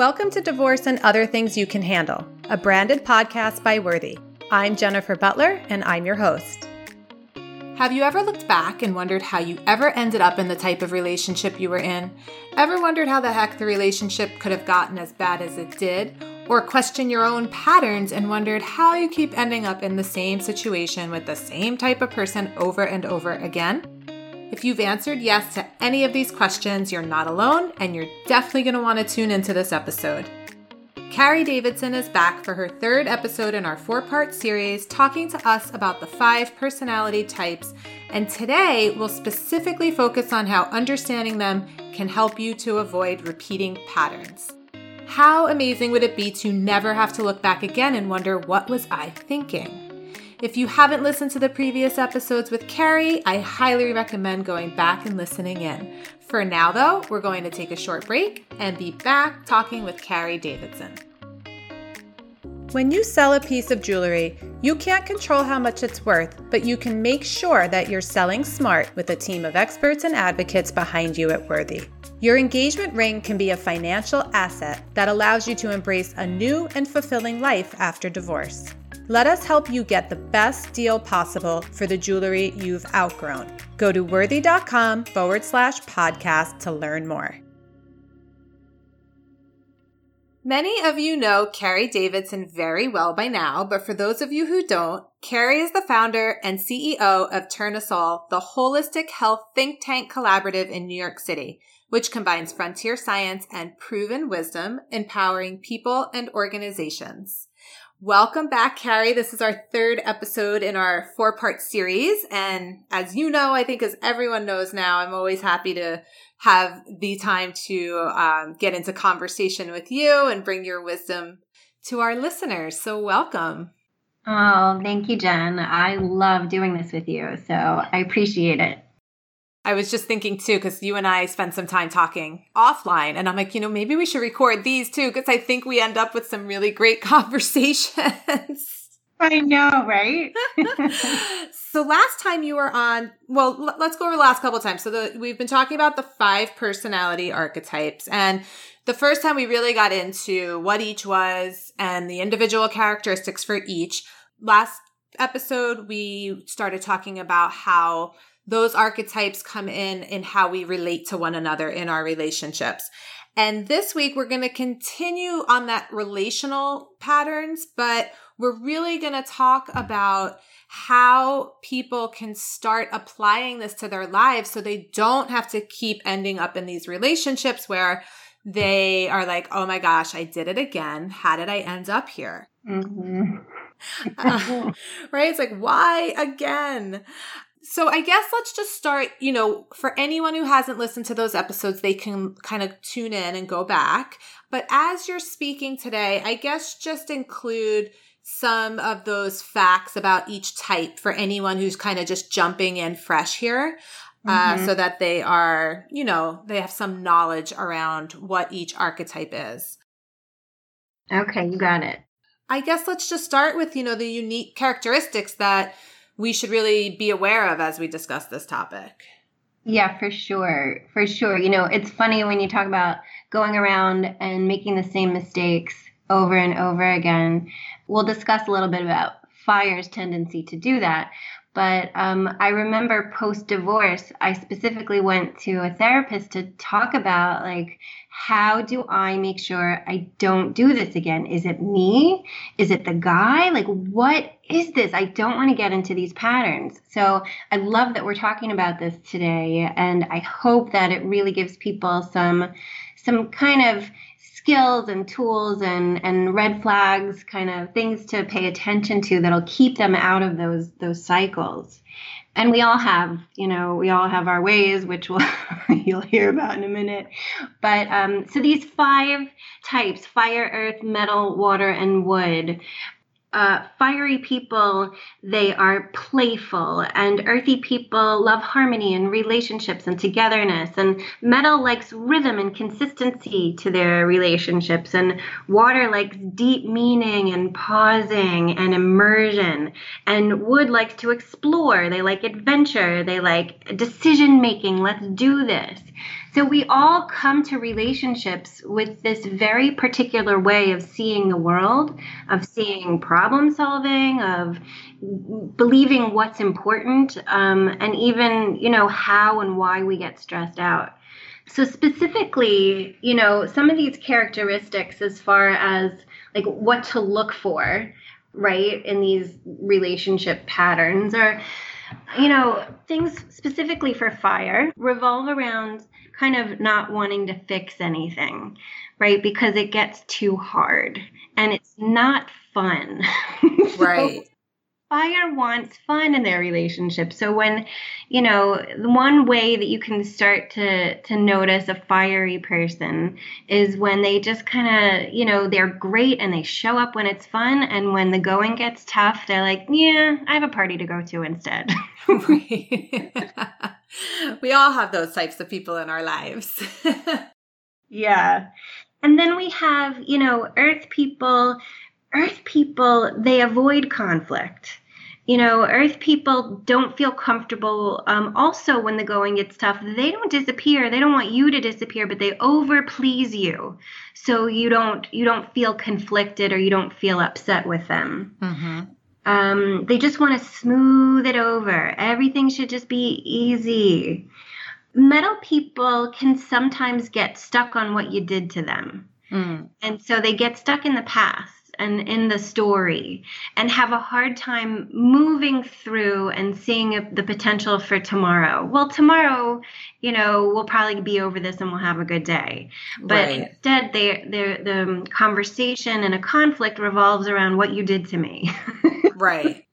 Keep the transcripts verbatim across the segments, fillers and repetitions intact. Welcome to Divorce and Other Things You Can Handle, a branded podcast by Worthy. I'm Jennifer Butler, and I'm your host. Have you ever looked back and wondered how you ever ended up in the type of relationship you were in? Ever wondered how the heck the relationship could have gotten as bad as it did? Or questioned your own patterns and wondered how you keep ending up in the same situation with the same type of person over and over again? If you've answered yes to any of these questions, you're not alone, and you're definitely going to want to tune into this episode. Carrie Davidson is back for her third episode in our four-part series talking to us about the five personality types, and today we'll specifically focus on how understanding them can help you to avoid repeating patterns. How amazing would it be to never have to look back again and wonder, what was I thinking? If you haven't listened to the previous episodes with Carrie, I highly recommend going back and listening in. For now, though, we're going to take a short break and be back talking with Carrie Davidson. When you sell a piece of jewelry, you can't control how much it's worth, but you can make sure that you're selling smart with a team of experts and advocates behind you at Worthy. Your engagement ring can be a financial asset that allows you to embrace a new and fulfilling life after divorce. Let us help you get the best deal possible for the jewelry you've outgrown. Go to worthy.com forward slash podcast to learn more. Many of you know Carrie Davidson very well by now, but for those of you who don't, Carrie is the founder and C E O of Tournesol, the holistic health think tank collaborative in New York City, which combines frontier science and proven wisdom, empowering people and organizations. Welcome back, Carrie. This is our third episode in our four-part series. And as you know, I think as everyone knows now, I'm always happy to have the time to um, get into conversation with you and bring your wisdom to our listeners. So welcome. Oh, thank you, Jen. I love doing this with you. So I appreciate it. I was just thinking too, because you and I spent some time talking offline, and I'm like, you know, maybe we should record these too, because I think we end up with some really great conversations. I know, right? So last time you were on, well, l- let's go over the last couple of times. So the, we've been talking about the five personality archetypes, and the first time we really got into what each was and the individual characteristics for each. Last episode, we started talking about how those archetypes come in in how we relate to one another in our relationships. And this week, we're going to continue on that relational patterns, but we're really going to talk about how people can start applying this to their lives so they don't have to keep ending up in these relationships where they are like, oh my gosh, I did it again. How did I end up here? Mm-hmm. uh, right? It's like, why again? So I guess let's just start, you know, for anyone who hasn't listened to those episodes, they can kind of tune in and go back. But as you're speaking today, I guess just include some of those facts about each type for anyone who's kind of just jumping in fresh here, uh, mm-hmm. so that they are, you know, they have some knowledge around what each archetype is. Okay, you got it. I guess let's just start with, you know, the unique characteristics that we should really be aware of as we discuss this topic. Yeah, for sure. For sure. You know, it's funny when you talk about going around and making the same mistakes over and over again. We'll discuss a little bit about FIRE's tendency to do that. But um, I remember post-divorce, I specifically went to a therapist to talk about, like, how do I make sure I don't do this again? Is it me? Is it the guy? Like, what is this? I don't want to get into these patterns. So I love that we're talking about this today. And I hope that it really gives people some some kind of skills and tools and, and red flags, kind of things to pay attention to that'll keep them out of those those cycles. And we all have, you know, we all have our ways, which we'll you'll hear about in a minute. But um, so these five types: fire, earth, metal, water, and wood. Uh, fiery people, they are playful, and earthy people love harmony and relationships and togetherness, and metal likes rhythm and consistency to their relationships, and water likes deep meaning and pausing and immersion, and wood likes to explore. They like adventure. They like decision making. Let's do this. So we all come to relationships with this very particular way of seeing the world, of seeing problem solving, of believing what's important, um, and even, you know, how and why we get stressed out. So specifically, you know, some of these characteristics as far as like what to look for, right, in these relationship patterns are, you know, things specifically for fire revolve around kind of not wanting to fix anything, right, because it gets too hard and it's not fun. Right. So, fire wants fun in their relationship. So when, you know, one way that you can start to to notice a fiery person is when they just kind of, you know, they're great and they show up when it's fun. And when the going gets tough, they're like, yeah, I have a party to go to instead. We all have those types of people in our lives. Yeah. And then we have, you know, earth people. Earth people, they avoid conflict. You know, earth people don't feel comfortable. Um, also, when the going gets tough, they don't disappear. They don't want you to disappear, but they overplease you. So you don't you don't feel conflicted or you don't feel upset with them. Mm-hmm. Um, they just want to smooth it over. Everything should just be easy. Metal people can sometimes get stuck on what you did to them. Mm. And so they get stuck in the past and in the story and have a hard time moving through and seeing the potential for tomorrow. Well, tomorrow, you know, we'll probably be over this and we'll have a good day. But right. Instead, they, they, the conversation and a conflict revolves around what you did to me. Right.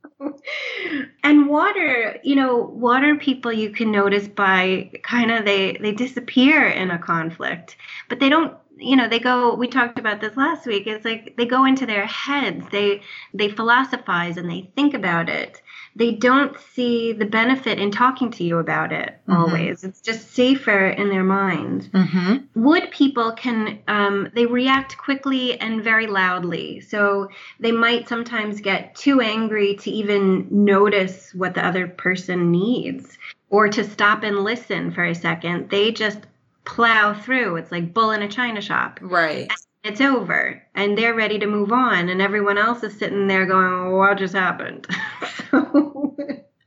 And water, you know, water people you can notice by kind of they, they disappear in a conflict, but they don't, you know, they go, we talked about this last week. It's like they go into their heads. They they philosophize and they think about it. They don't see the benefit in talking to you about it mm-hmm. always. It's just safer in their mind. Mm-hmm. Wood people can, um, they react quickly and very loudly. So they might sometimes get too angry to even notice what the other person needs or to stop and listen for a second. They just plow through. It's like bull in a china shop. Right. And it's over and they're ready to move on. And everyone else is sitting there going, oh, what just happened?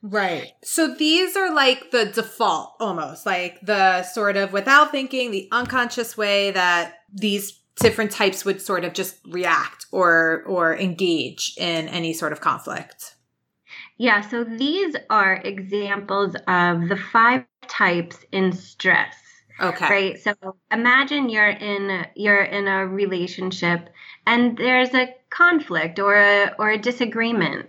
Right. So these are like the default almost, like the sort of without thinking, the unconscious way that these different types would sort of just react or, or engage in any sort of conflict. Yeah. So these are examples of the five types in stress. Okay. Right. So imagine you're in you're in a relationship and there's a conflict or a or a disagreement.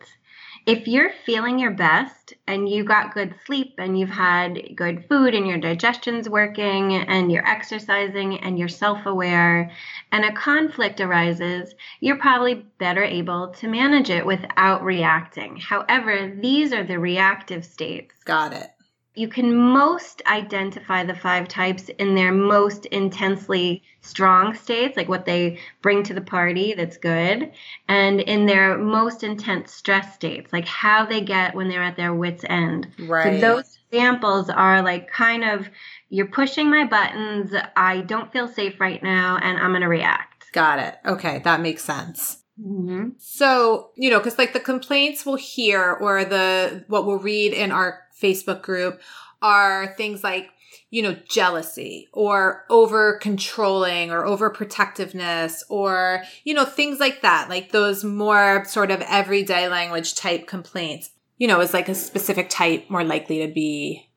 If you're feeling your best and you got good sleep and you've had good food and your digestion's working and you're exercising and you're self-aware and a conflict arises, you're probably better able to manage it without reacting. However, these are the reactive states. Got it. You can most identify the five types in their most intensely strong states, like what they bring to the party that's good, and in their most intense stress states, like how they get when they're at their wits' end. Right. So those examples are like kind of, you're pushing my buttons, I don't feel safe right now, and I'm going to react. Got it. Okay, that makes sense. Mm-hmm. So, you know, because like the complaints we'll hear or the what we'll read in our Facebook group are things like, you know, jealousy or over controlling or over protectiveness or, you know, things like that, like those more sort of everyday language type complaints, you know, is like a specific type more likely to be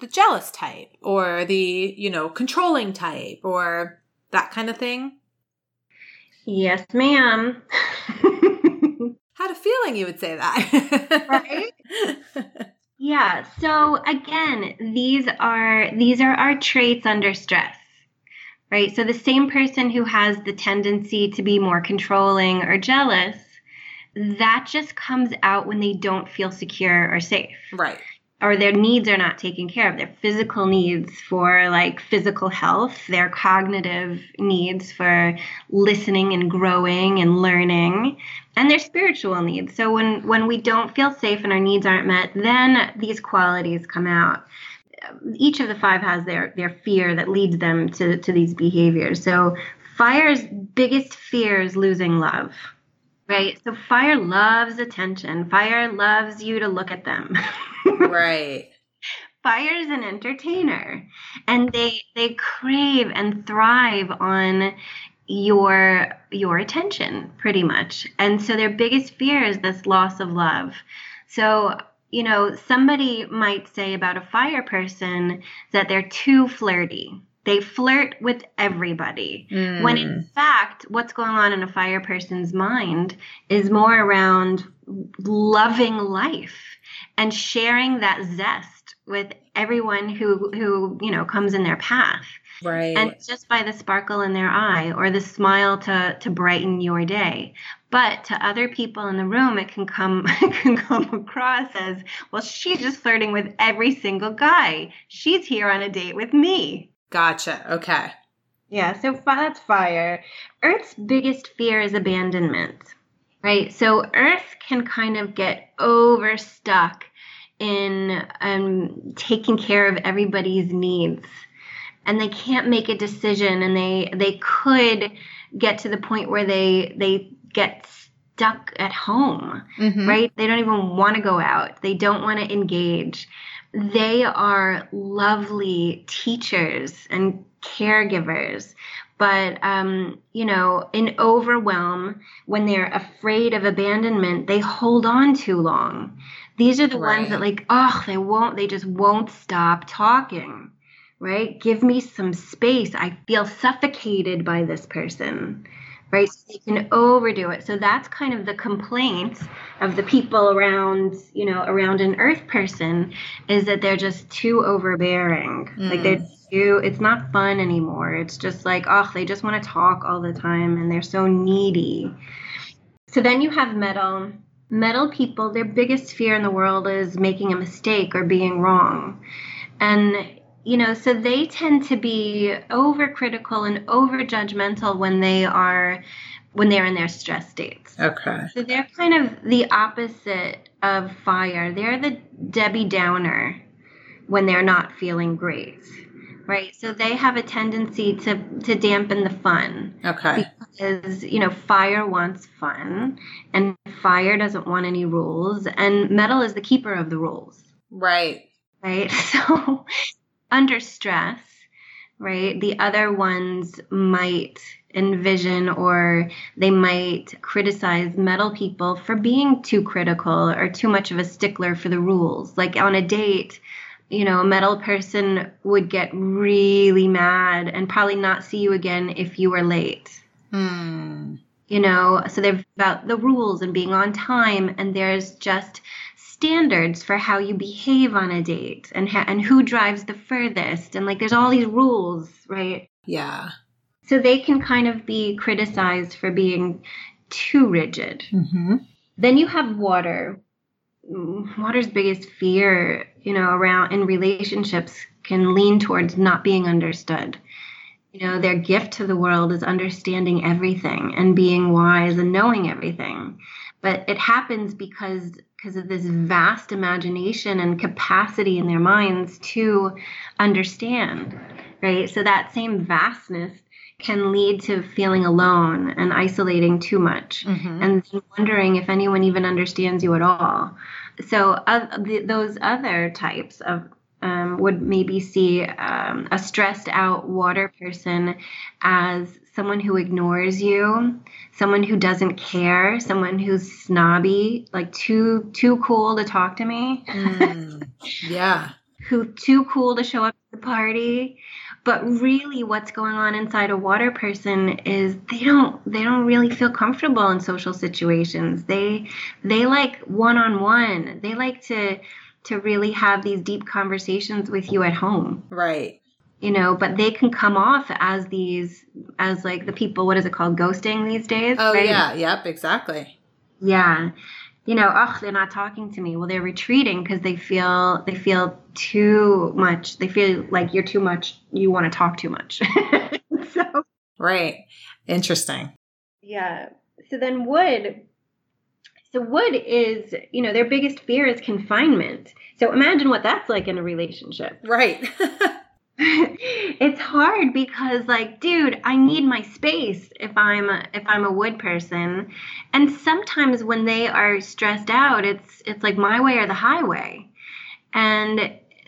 the jealous type or the, you know, controlling type or that kind of thing. Yes, ma'am. Had a feeling you would say that. Right? Yeah. So again, these are these are our traits under stress, right? So the same person who has the tendency to be more controlling or jealous, that just comes out when they don't feel secure or safe. Right. Or their needs are not taken care of, their physical needs for like physical health, their cognitive needs for listening and growing and learning, and their spiritual needs. So when, when we don't feel safe and our needs aren't met, then these qualities come out. each of the five has their their fear that leads them to, to these behaviors. So fire's biggest fear is losing love, right? So fire loves attention. Fire loves you to look at them. Right. Fire is an entertainer, and they they crave and thrive on your your attention pretty much. And so their biggest fear is this loss of love. So, you know, somebody might say about a fire person that they're too flirty. They flirt with everybody. Mm. When in fact, what's going on in a fire person's mind is more around loving life and sharing that zest with everyone who, who, you know, comes in their path. Right. And just by the sparkle in their eye or the smile to, to brighten your day. But to other people in the room, it can come it can come across as, well, she's just flirting with every single guy. She's here on a date with me. Gotcha. Okay. Yeah. So that's fire. Earth's biggest fear is abandonment, right? So Earth can kind of get overstuck in um, taking care of everybody's needs, and they can't make a decision, and they they could get to the point where they they get stuck at home, mm-hmm. right? They don't even want to go out. They don't want to engage. They are lovely teachers and caregivers, but, um, you know, in overwhelm, when they're afraid of abandonment, they hold on too long. These are the right. ones that like, oh, they won't, they just won't stop talking, right? Give me some space. I feel suffocated by this person, right? So they can overdo it. So that's kind of the complaint of the people around, you know, around an Earth person, is that they're just too overbearing. Mm. Like they're too, it's not fun anymore. It's just like, oh, they just want to talk all the time and they're so needy. So then you have metal. Metal people, their biggest fear in the world is making a mistake or being wrong. And you know, so they tend to be overcritical and overjudgmental when they are, when they're in their stress states. Okay. So they're kind of the opposite of fire. They're the Debbie Downer when they're not feeling great, right? So they have a tendency to, to dampen the fun. Okay. Because, you know, fire wants fun, and fire doesn't want any rules, and metal is the keeper of the rules. Right. Right. So under stress, right, the other ones might envision, or they might criticize metal people for being too critical or too much of a stickler for the rules. Like on a date, you know, a metal person would get really mad and probably not see you again if you were late. Mm. You know, so they're about the rules and being on time, and there's just standards for how you behave on a date, and ha- and who drives the furthest, and like there's all these rules, right? Yeah. So they can kind of be criticized for being too rigid. Mm-hmm. Then you have water. Water's biggest fear, you know, around in relationships can lean towards not being understood. You know, their gift to the world is understanding everything and being wise and knowing everything. But it happens because because of this vast imagination and capacity in their minds to understand, right? So that same vastness can lead to feeling alone and isolating too much, mm-hmm. and wondering if anyone even understands you at all. So uh, th- those other types of um, would maybe see um, a stressed out water person as someone who ignores you, someone who doesn't care, someone who's snobby, like too too cool to talk to me. Mm, yeah. Who too cool to show up at the party. But really what's going on inside a water person is they don't they don't really feel comfortable in social situations. They they like one-on-one. They like to to really have these deep conversations with you at home. Right. You know, but they can come off as these, as like the people, what is it called, ghosting these days? Oh, right? Yeah. Yep, exactly. Yeah. You know, oh, they're not talking to me. Well, they're retreating because they feel, they feel too much. They feel like you're too much. You want to talk too much. So, right. Interesting. Yeah. So then wood. So what is, you know, their biggest fear is confinement. So imagine what that's like in a relationship. Right. It's hard because, like, dude, I need my space if I'm a, if I'm a wood person. And sometimes when they are stressed out, it's it's like my way or the highway. And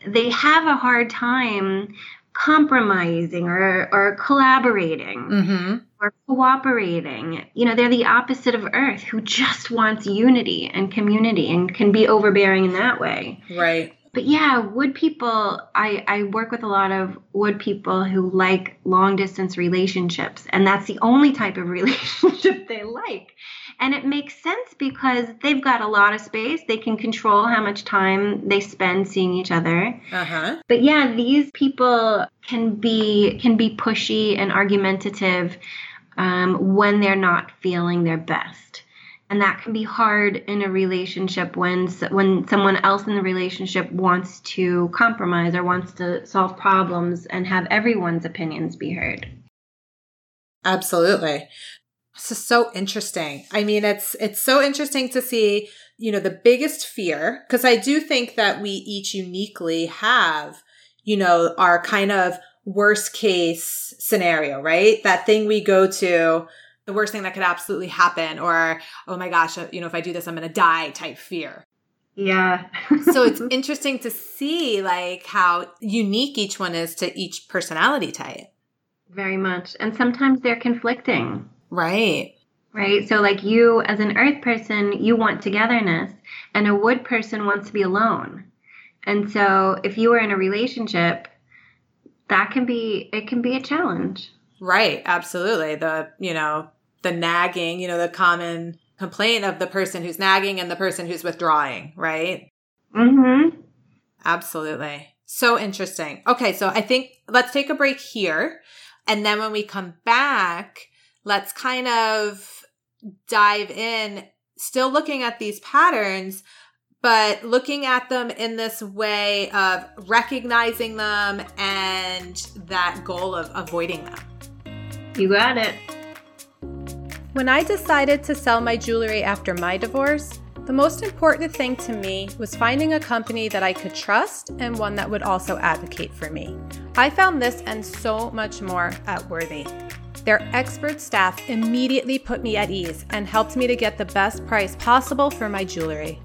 they have a hard time compromising or, or collaborating mm-hmm. or cooperating. You know, they're the opposite of Earth, who just wants unity and community and can be overbearing in that way. Right. But yeah, wood people, I, I work with a lot of wood people who like long distance relationships, and that's the only type of relationship they like. And it makes sense because they've got a lot of space. They can control how much time they spend seeing each other. Uh-huh. But yeah, these people can be can be pushy and argumentative um, when they're not feeling their best. And that can be hard in a relationship when when someone else in the relationship wants to compromise or wants to solve problems and have everyone's opinions be heard. Absolutely. This is so interesting. I mean, it's it's so interesting to see, you know, the biggest fear, because I do think that we each uniquely have, you know, our kind of worst case scenario, right? That thing we go to, the worst thing that could absolutely happen, or, oh my gosh, you know, if I do this, I'm going to die type fear. Yeah. So it's interesting to see like how unique each one is to each personality type. Very much. And sometimes they're conflicting. Right. Right. So like you as an earth person, you want togetherness, and a wood person wants to be alone. And so if you were in a relationship, that can be, it can be a challenge. Right. Absolutely. The, you know, the nagging, you know, the common complaint of the person who's nagging and the person who's withdrawing, right? Mm-hmm. Absolutely. So interesting. Okay. So I think let's take a break here. And then when we come back, let's kind of dive in, still looking at these patterns, but looking at them in this way of recognizing them and that goal of avoiding them. You got it. When I decided to sell my jewelry after my divorce, the most important thing to me was finding a company that I could trust and one that would also advocate for me. I found this and so much more at Worthy. Their expert staff immediately put me at ease and helped me to get the best price possible for my jewelry.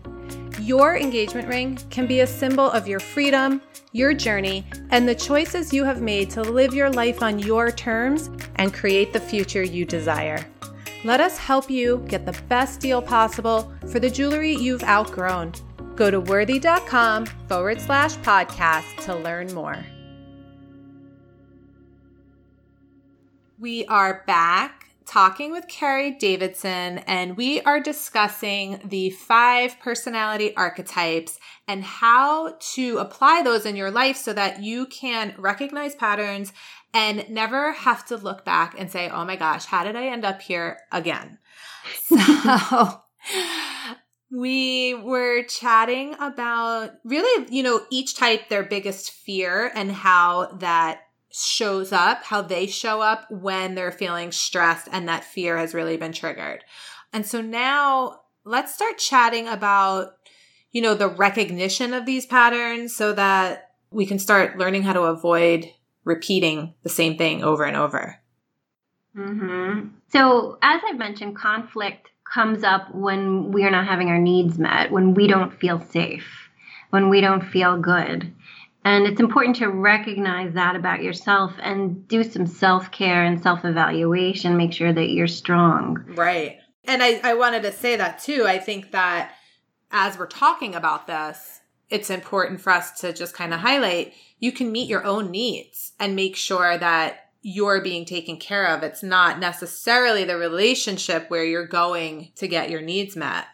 Your engagement ring can be a symbol of your freedom, your journey, and the choices you have made to live your life on your terms and create the future you desire. Let us help you get the best deal possible for the jewelry you've outgrown. Go to worthy.com forward slash podcast to learn more. We are back talking with Carrie Davidson, and we are discussing the five personality archetypes and how to apply those in your life so that you can recognize patterns and never have to look back and say, oh my gosh, how did I end up here again? So we were chatting about really, you know, each type, their biggest fear and how that shows up, how they show up when they're feeling stressed and that fear has really been triggered. And so now let's start chatting about, you know, the recognition of these patterns so that we can start learning how to avoid repeating the same thing over and over. Mm-hmm. So as I've mentioned, conflict comes up when we are not having our needs met, when we don't feel safe, when we don't feel good. And it's important to recognize that about yourself and do some self-care and self-evaluation, make sure that you're strong. Right. And I, I wanted to say that too. I think that as we're talking about this, it's important for us to just kind of highlight you can meet your own needs and make sure that you're being taken care of. It's not necessarily the relationship where you're going to get your needs met.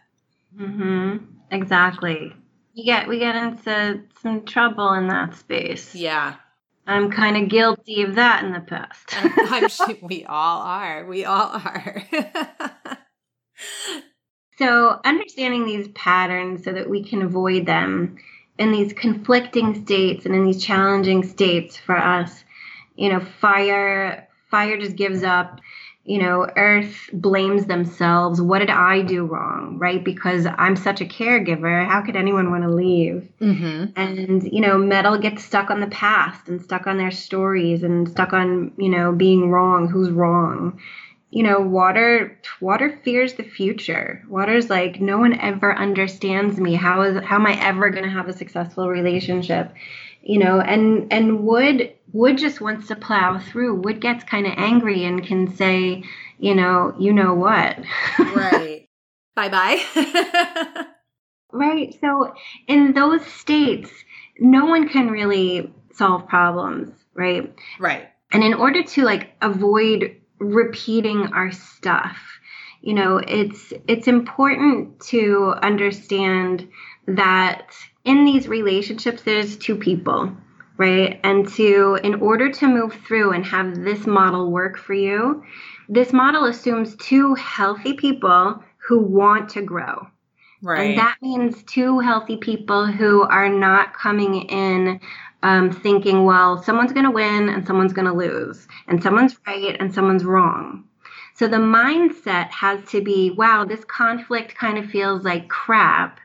Mm-hmm. Exactly. You get, we get into some trouble in that space. Yeah. I'm kind of guilty of that in the past. I'm sure we all are. We all are. So understanding these patterns so that we can avoid them in these conflicting states and in these challenging states for us, you know, fire, fire just gives up. you know, Earth blames themselves. What did I do wrong, right? Because I'm such a caregiver. How could anyone want to leave? Mm-hmm. And, you know, metal gets stuck on the past and stuck on their stories and stuck on, you know, being wrong. Who's wrong? You know, water, water fears the future. Water's like, no one ever understands me. How is, how am I ever going to have a successful relationship? You know, and, and wood, wood just wants to plow through. Wood gets kind of angry and can say, you know, you know what? Right. Bye-bye. Right. So in those states, no one can really solve problems. Right. Right. And in order to like avoid repeating our stuff, you know, it's, it's important to understand that in these relationships, there's two people, right? And to, in order to move through and have this model work for you, this model assumes two healthy people who want to grow. Right. And that means two healthy people who are not coming in um, thinking, well, someone's going to win and someone's going to lose and someone's right and someone's wrong. So the mindset has to be, wow, this conflict kind of feels like crap.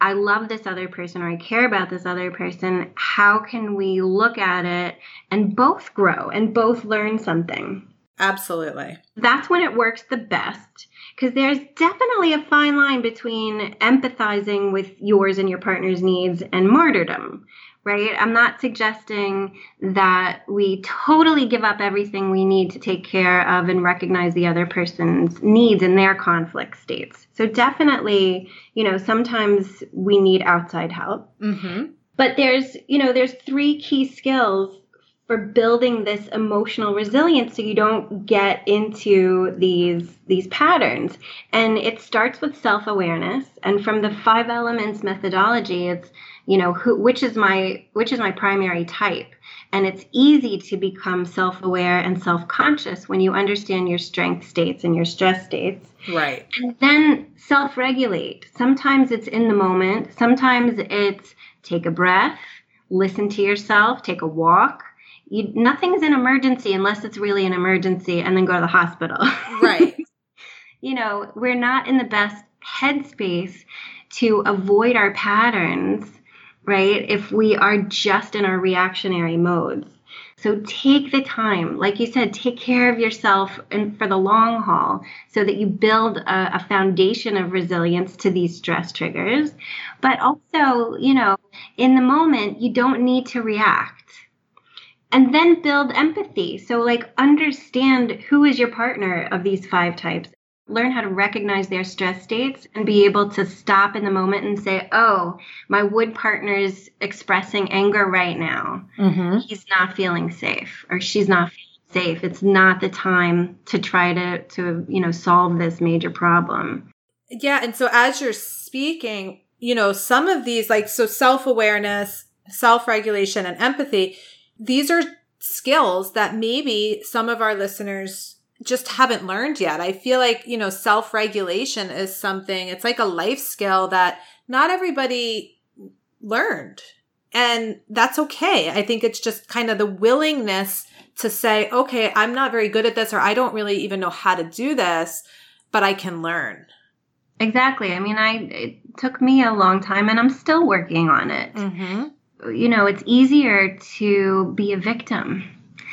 I love this other person or I care about this other person. How can we look at it and both grow and both learn something? Absolutely. That's when it works the best, because there's definitely a fine line between empathizing with yours and your partner's needs and martyrdom, right? I'm not suggesting that we totally give up everything we need to take care of and recognize the other person's needs and their conflict states. So definitely, you know, sometimes we need outside help. Mm-hmm. But there's, you know, there's three key skills for building this emotional resilience so you don't get into these these patterns. And it starts with self-awareness. And from the five elements methodology, it's, you know, who, which is my which is my primary type. And it's easy to become self-aware and self-conscious when you understand your strength states and your stress states. Right. And then self-regulate. Sometimes it's in the moment. Sometimes it's take a breath, listen to yourself, take a walk. You, nothing is an emergency unless it's really an emergency, and then go to the hospital. Right. You know, we're not in the best headspace to avoid our patterns, right, if we are just in our reactionary modes. So take the time, like you said, take care of yourself and for the long haul so that you build a, a foundation of resilience to these stress triggers. But also, you know, in the moment, you don't need to react. And then build empathy. So like understand who is your partner of these five types. Learn how to recognize their stress states and be able to stop in the moment and say, oh, my wood partner's expressing anger right now. Mm-hmm. He's not feeling safe, or she's not feeling safe. It's not the time to try to, to, you know, solve this major problem. Yeah. And so as you're speaking, you know, some of these, like, so self-awareness, self-regulation, and empathy, these are skills that maybe some of our listeners just haven't learned yet. I feel like, you know, self-regulation is something, it's like a life skill that not everybody learned. And that's okay. I think it's just kind of the willingness to say, okay, I'm not very good at this, or I don't really even know how to do this, but I can learn. Exactly. I mean, I it took me a long time and I'm still working on it. Mm-hmm. You know, it's easier to be a victim,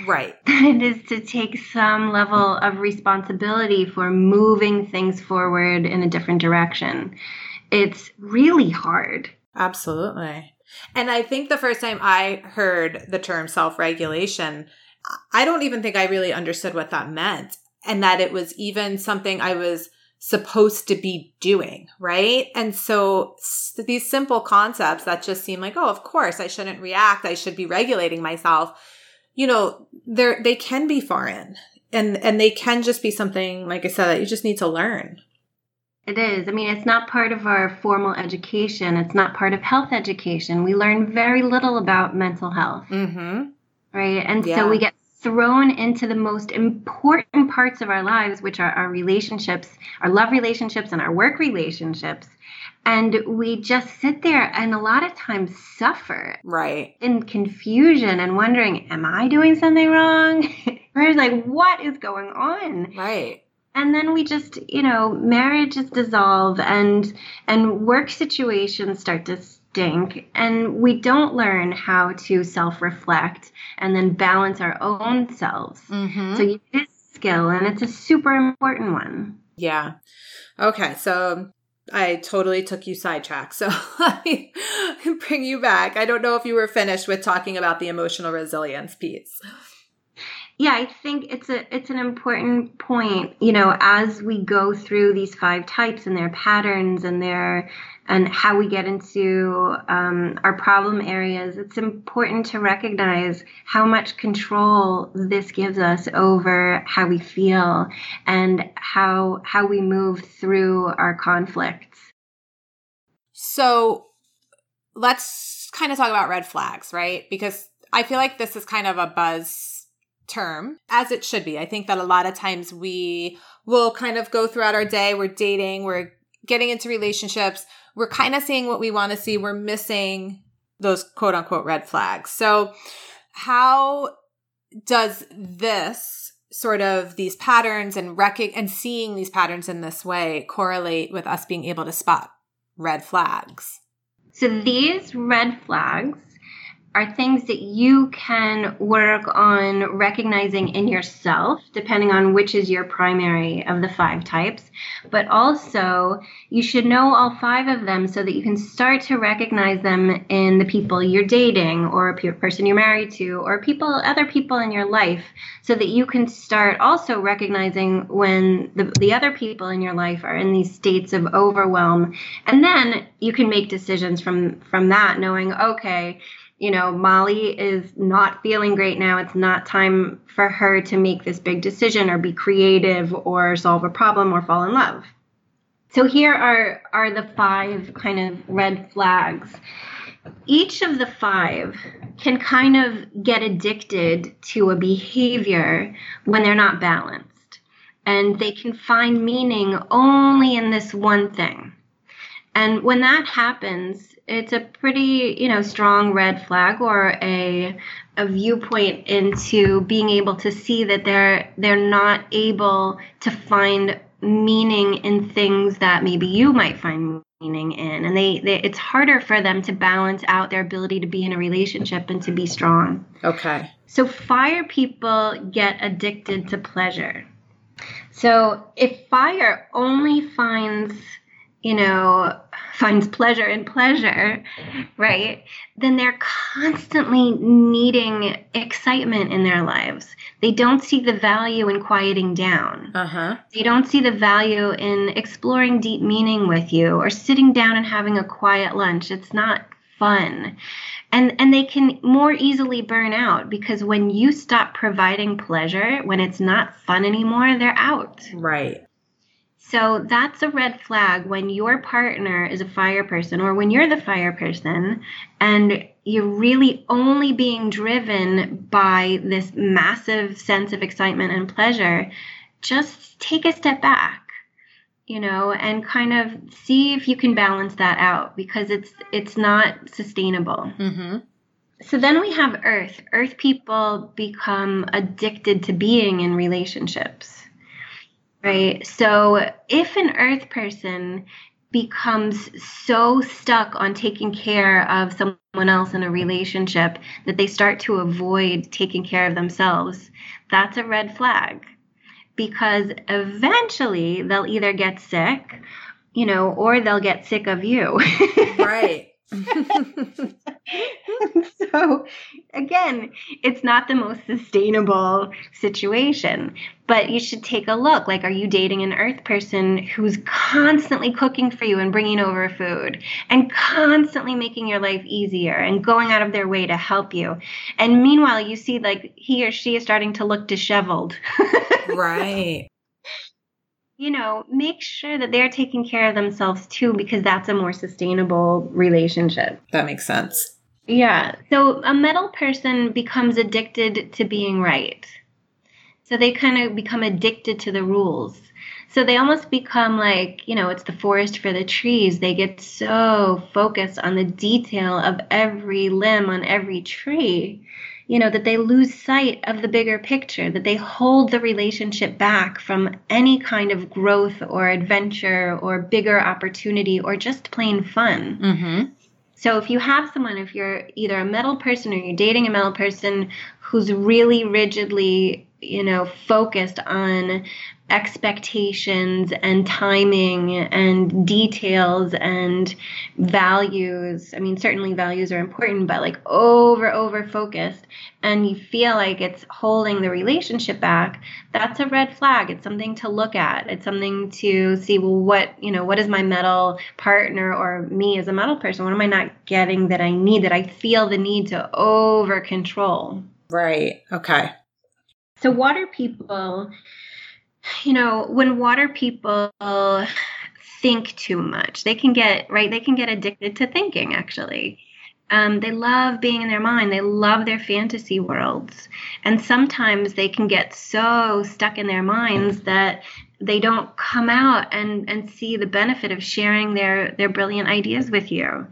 right, than it is to take some level of responsibility for moving things forward in a different direction. It's really hard. Absolutely. And I think the first time I heard the term self-regulation, I don't even think I really understood what that meant, and that it was even something I was supposed to be doing, right? And so s- these simple concepts that just seem like, oh, of course, I shouldn't react. I should be regulating myself. You know, they're, they can be foreign, and, and they can just be something, like I said, that you just need to learn. It is. I mean, it's not part of our formal education. It's not part of health education. We learn very little about mental health, mm-hmm. right? And yeah. so we get thrown into the most important parts of our lives, which are our relationships, our love relationships and our work relationships. And we just sit there and a lot of times suffer. Right. In confusion and wondering, am I doing something wrong? We're like, what is going on? Right. And then we just, you know, marriages dissolve and and work situations start to stink. And we don't learn how to self-reflect and then balance our own selves. Mm-hmm. So you need a skill, and it's a super important one. Yeah. Okay. So I totally took you sidetracked. So let me bring you back. I don't know if you were finished with talking about the emotional resilience piece. Yeah, I think it's a it's an important point, you know, as we go through these five types and their patterns and their and how we get into um, our problem areas. It's important to recognize how much control this gives us over how we feel and how how we move through our conflicts. So let's kind of talk about red flags, right? Because I feel like this is kind of a buzz term, as it should be. I think that a lot of times we will kind of go throughout our day, we're dating, we're getting into relationships, we're kind of seeing what we want to see, we're missing those quote unquote red flags. So how does this sort of these patterns and rec- and seeing these patterns in this way correlate with us being able to spot red flags? So these red flags are things that you can work on recognizing in yourself, depending on which is your primary of the five types. But also, you should know all five of them so that you can start to recognize them in the people you're dating or a person you're married to or people, other people in your life, so that you can start also recognizing when the, the other people in your life are in these states of overwhelm. And then you can make decisions from, from that, knowing, okay, you know, Molly is not feeling great now. It's not time for her to make this big decision or be creative or solve a problem or fall in love. So here are, are the five kind of red flags. Each of the five can kind of get addicted to a behavior when they're not balanced, and they can find meaning only in this one thing. And when that happens, it's a pretty, you know, strong red flag or a a viewpoint into being able to see that they're they're not able to find meaning in things that maybe you might find meaning in. And they, they it's harder for them to balance out their ability to be in a relationship and to be strong. Okay. So fire people get addicted to pleasure. So if fire only finds you know, finds pleasure in pleasure, right, then they're constantly needing excitement in their lives. They don't see the value in quieting down. Uh-huh. They don't see the value in exploring deep meaning with you or sitting down and having a quiet lunch. It's not fun. And and they can more easily burn out because when you stop providing pleasure, when it's not fun anymore, they're out. Right. So that's a red flag when your partner is a fire person or when you're the fire person and you're really only being driven by this massive sense of excitement and pleasure. Just take a step back, you know, and kind of see if you can balance that out because it's it's not sustainable. Mm-hmm. So then we have earth. Earth people become addicted to being in relationships. Right. So if an earth person becomes so stuck on taking care of someone else in a relationship that they start to avoid taking care of themselves, that's a red flag because eventually they'll either get sick, you know, or they'll get sick of you. Right. So again, it's not the most sustainable situation, but you should take a look. Like, are you dating an earth person who's constantly cooking for you and bringing over food and constantly making your life easier and going out of their way to help you? And meanwhile, you see like he or she is starting to look disheveled. Right. You know, make sure that they're taking care of themselves too, because that's a more sustainable relationship. That makes sense. Yeah. So a metal person becomes addicted to being right. So they kind of become addicted to the rules. So they almost become like, you know, it's the forest for the trees. They get so focused on the detail of every limb on every tree, you know, that they lose sight of the bigger picture, that they hold the relationship back from any kind of growth or adventure or bigger opportunity or just plain fun. Mm-hmm. So if you have someone, if you're either a metal person or you're dating a metal person who's really rigidly, you know, focused on expectations and timing and details and values. I mean, certainly values are important, but like over, over focused, and you feel like it's holding the relationship back, that's a red flag. It's something to look at. It's something to see, well, what, you know, what is my metal partner or me as a metal person? What am I not getting that I need, that I feel the need to over control? Right. Okay. So water people, you know, when water people think too much, they can get, right, they can get addicted to thinking, actually. Um, they love being in their mind. They love their fantasy worlds. And sometimes they can get so stuck in their minds that they don't come out and, and see the benefit of sharing their, their brilliant ideas with you.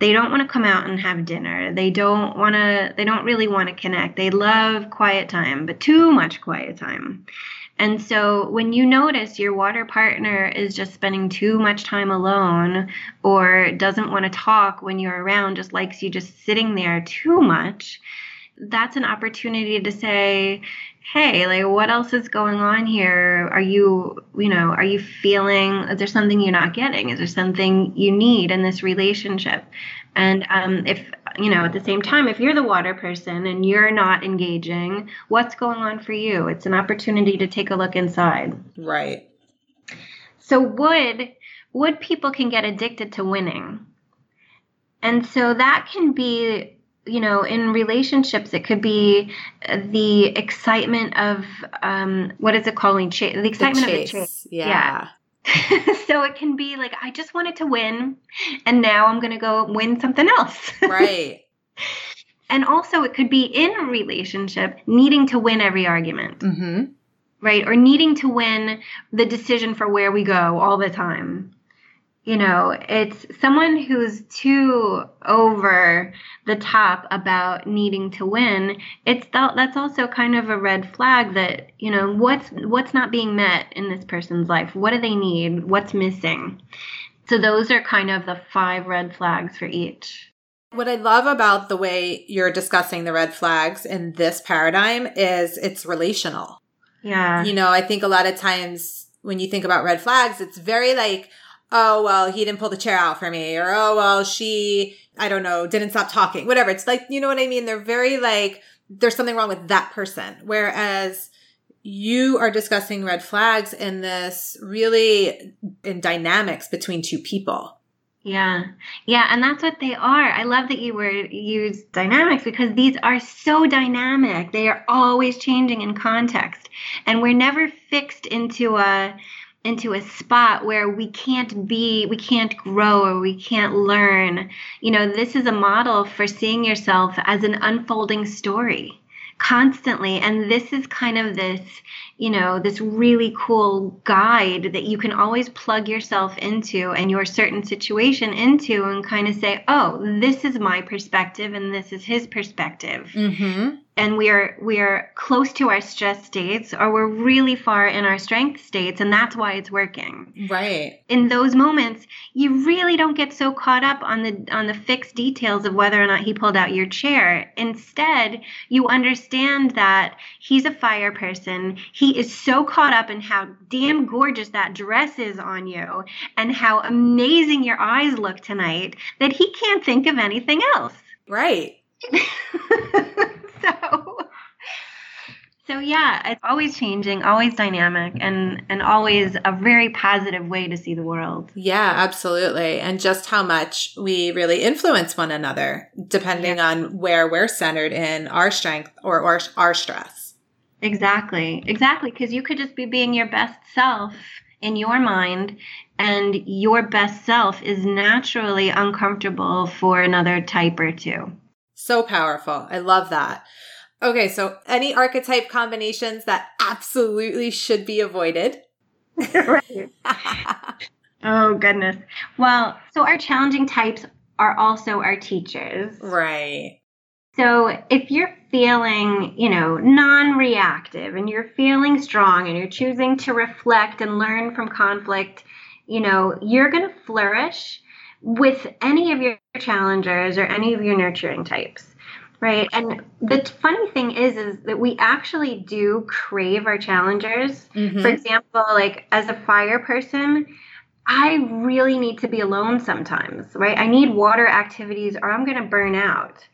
They don't want to come out and have dinner. They don't want to, they don't really want to connect. They love quiet time, but too much quiet time. And so when you notice your water partner is just spending too much time alone or doesn't want to talk when you're around, just likes you just sitting there too much, that's an opportunity to say, hey, like, what else is going on here? Are you, you know, are you feeling, is there something you're not getting? Is there something you need in this relationship? And um, if, you know, at the same time, if you're the water person and you're not engaging, what's going on for you? It's an opportunity to take a look inside. Right. So wood, wood people can get addicted to winning. And so that can be, you know, in relationships, it could be the excitement of, um, what is it called? Ch- the excitement the chase. of the chase. Yeah. yeah. So it can be like, I just wanted to win, and now I'm going to go win something else. Right. And also it could be in a relationship, needing to win every argument. Mm-hmm. Right. Or needing to win the decision for where we go all the time. You know, it's someone who's too over the top about needing to win. It's th- that's also kind of a red flag that, you know, what's what's not being met in this person's life? What do they need? What's missing? So those are kind of the five red flags for each. What I love about the way you're discussing the red flags in this paradigm is it's relational. Yeah. You know, I think a lot of times when you think about red flags, it's very like, oh, well, he didn't pull the chair out for me, or, oh, well, she, I don't know, didn't stop talking, whatever. It's like, you know what I mean? They're very like, there's something wrong with that person. Whereas you are discussing red flags in this really in dynamics between two people. Yeah. Yeah. And that's what they are. I love that you were used dynamics, because these are so dynamic. They are always changing in context, and we're never fixed into a, into a spot where we can't be, we can't grow, or we can't learn. You know, this is a model for seeing yourself as an unfolding story constantly. And this is kind of this, you know, this really cool guide that you can always plug yourself into and your certain situation into, and kind of say, oh, this is my perspective and this is his perspective. Mm-hmm. And we are we are close to our stress states, or we're really far in our strength states, and that's why it's working. Right. In those moments, you really don't get so caught up on the on the fixed details of whether or not he pulled out your chair. Instead, you understand that he's a fire person. He is so caught up in how damn gorgeous that dress is on you and how amazing your eyes look tonight that he can't think of anything else. Right. So, so yeah, it's always changing, always dynamic, and, and always a very positive way to see the world. Yeah, absolutely. And just how much we really influence one another, depending yeah. on where we're centered in our strength or, or our stress. Exactly. Exactly. Because you could just be being your best self in your mind, and your best self is naturally uncomfortable for another type or two. So powerful. I love that. Okay, so any archetype combinations that absolutely should be avoided? Right. Oh, goodness. Well, so our challenging types are also our teachers. Right. So if you're feeling, you know, non-reactive and you're feeling strong and you're choosing to reflect and learn from conflict, you know, you're going to flourish with any of your challengers or any of your nurturing types, right? And the funny thing is, is that we actually do crave our challengers. Mm-hmm. For example, like as a fire person, I really need to be alone sometimes, right? I need water activities or I'm going to burn out.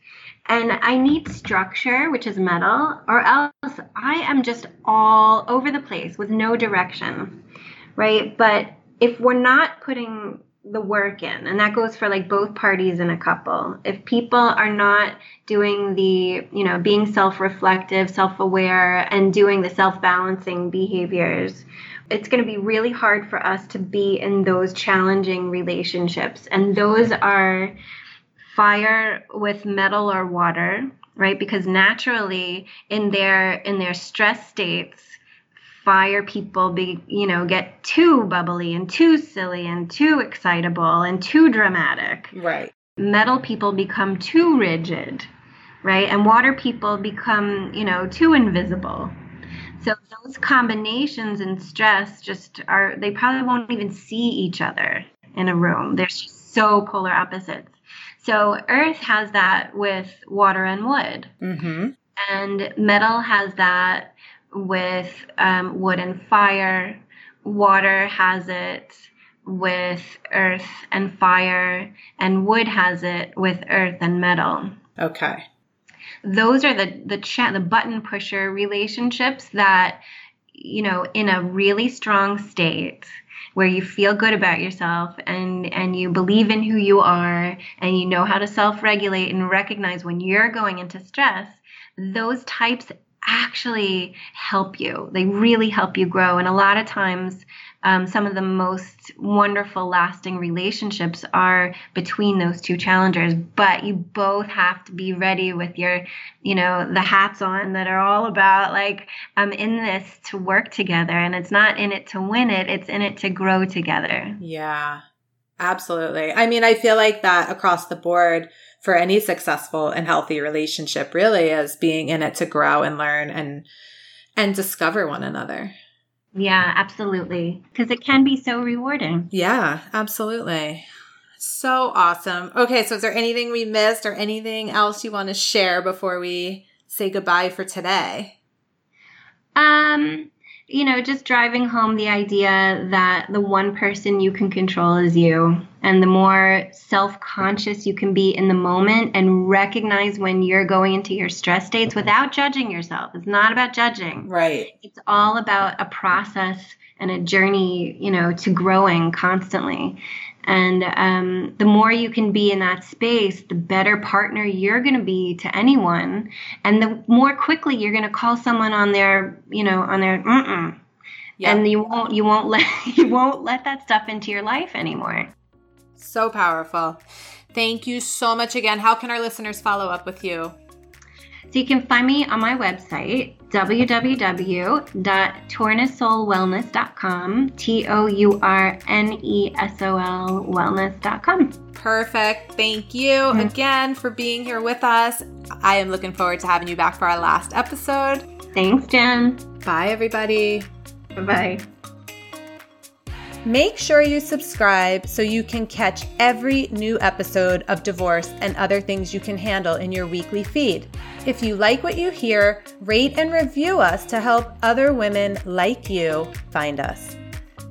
And I need structure, which is metal, or else I am just all over the place with no direction, right? But if we're not putting the work in, and that goes for like both parties in a couple, if people are not doing the, you know, being self-reflective, self-aware, and doing the self-balancing behaviors, it's going to be really hard for us to be in those challenging relationships. And those are fire with metal or water, right? Because naturally in their in their stress states, fire people be, you know, get too bubbly and too silly and too excitable and too dramatic. Right. Metal people become too rigid, right? And water people become, you know, too invisible. So those combinations in stress just are, they probably won't even see each other in a room. They're just so polar opposites. So earth has that with water and wood. Mm-hmm. And metal has that with um, wood and fire. Water has it with earth and fire. And wood has it with earth and metal. Okay. Those are the the, cha- the button pusher relationships that, you know, in a really strong state where you feel good about yourself and, and you believe in who you are and you know how to self-regulate and recognize when you're going into stress, those types actually help you. They really help you grow. And a lot of times, um, some of the most wonderful, lasting relationships are between those two challengers. But you both have to be ready with your, you know, the hats on that are all about like, I'm in this to work together. And it's not in it to win it. It's in it to grow together. Yeah, absolutely. I mean, I feel like that across the board for any successful and healthy relationship really is being in it to grow and learn and and discover one another. Yeah, absolutely. Because it can be so rewarding. Yeah, absolutely. So awesome. Okay, so is there anything we missed or anything else you want to share before we say goodbye for today? Um, you know, just driving home the idea that the one person you can control is you. And the more self-conscious you can be in the moment and recognize when you're going into your stress states without judging yourself. It's not about judging. Right. It's all about a process and a journey, you know, to growing constantly. And um, the more you can be in that space, the better partner you're going to be to anyone. And the more quickly you're going to call someone on their, you know, on their mm-mm. Yep. And you won't, you won't let, you won't let that stuff into your life anymore. So powerful. Thank you so much again. How can our listeners follow up with you? So you can find me on my website, w w w dot tournesol wellness dot com, T O U R N E S O L wellness dot com. Perfect. Thank you mm-hmm. again for being here with us. I am looking forward to having you back for our last episode. Thanks, Jen. Bye, everybody. Bye-bye. Make sure you subscribe so you can catch every new episode of Divorce and Other Things You Can Handle in your weekly feed. If you like what you hear, rate and review us to help other women like you find us.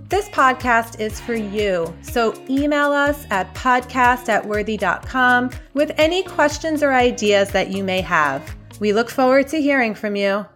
This podcast is for you, so email us at podcast at worthy dot com with any questions or ideas that you may have. We look forward to hearing from you.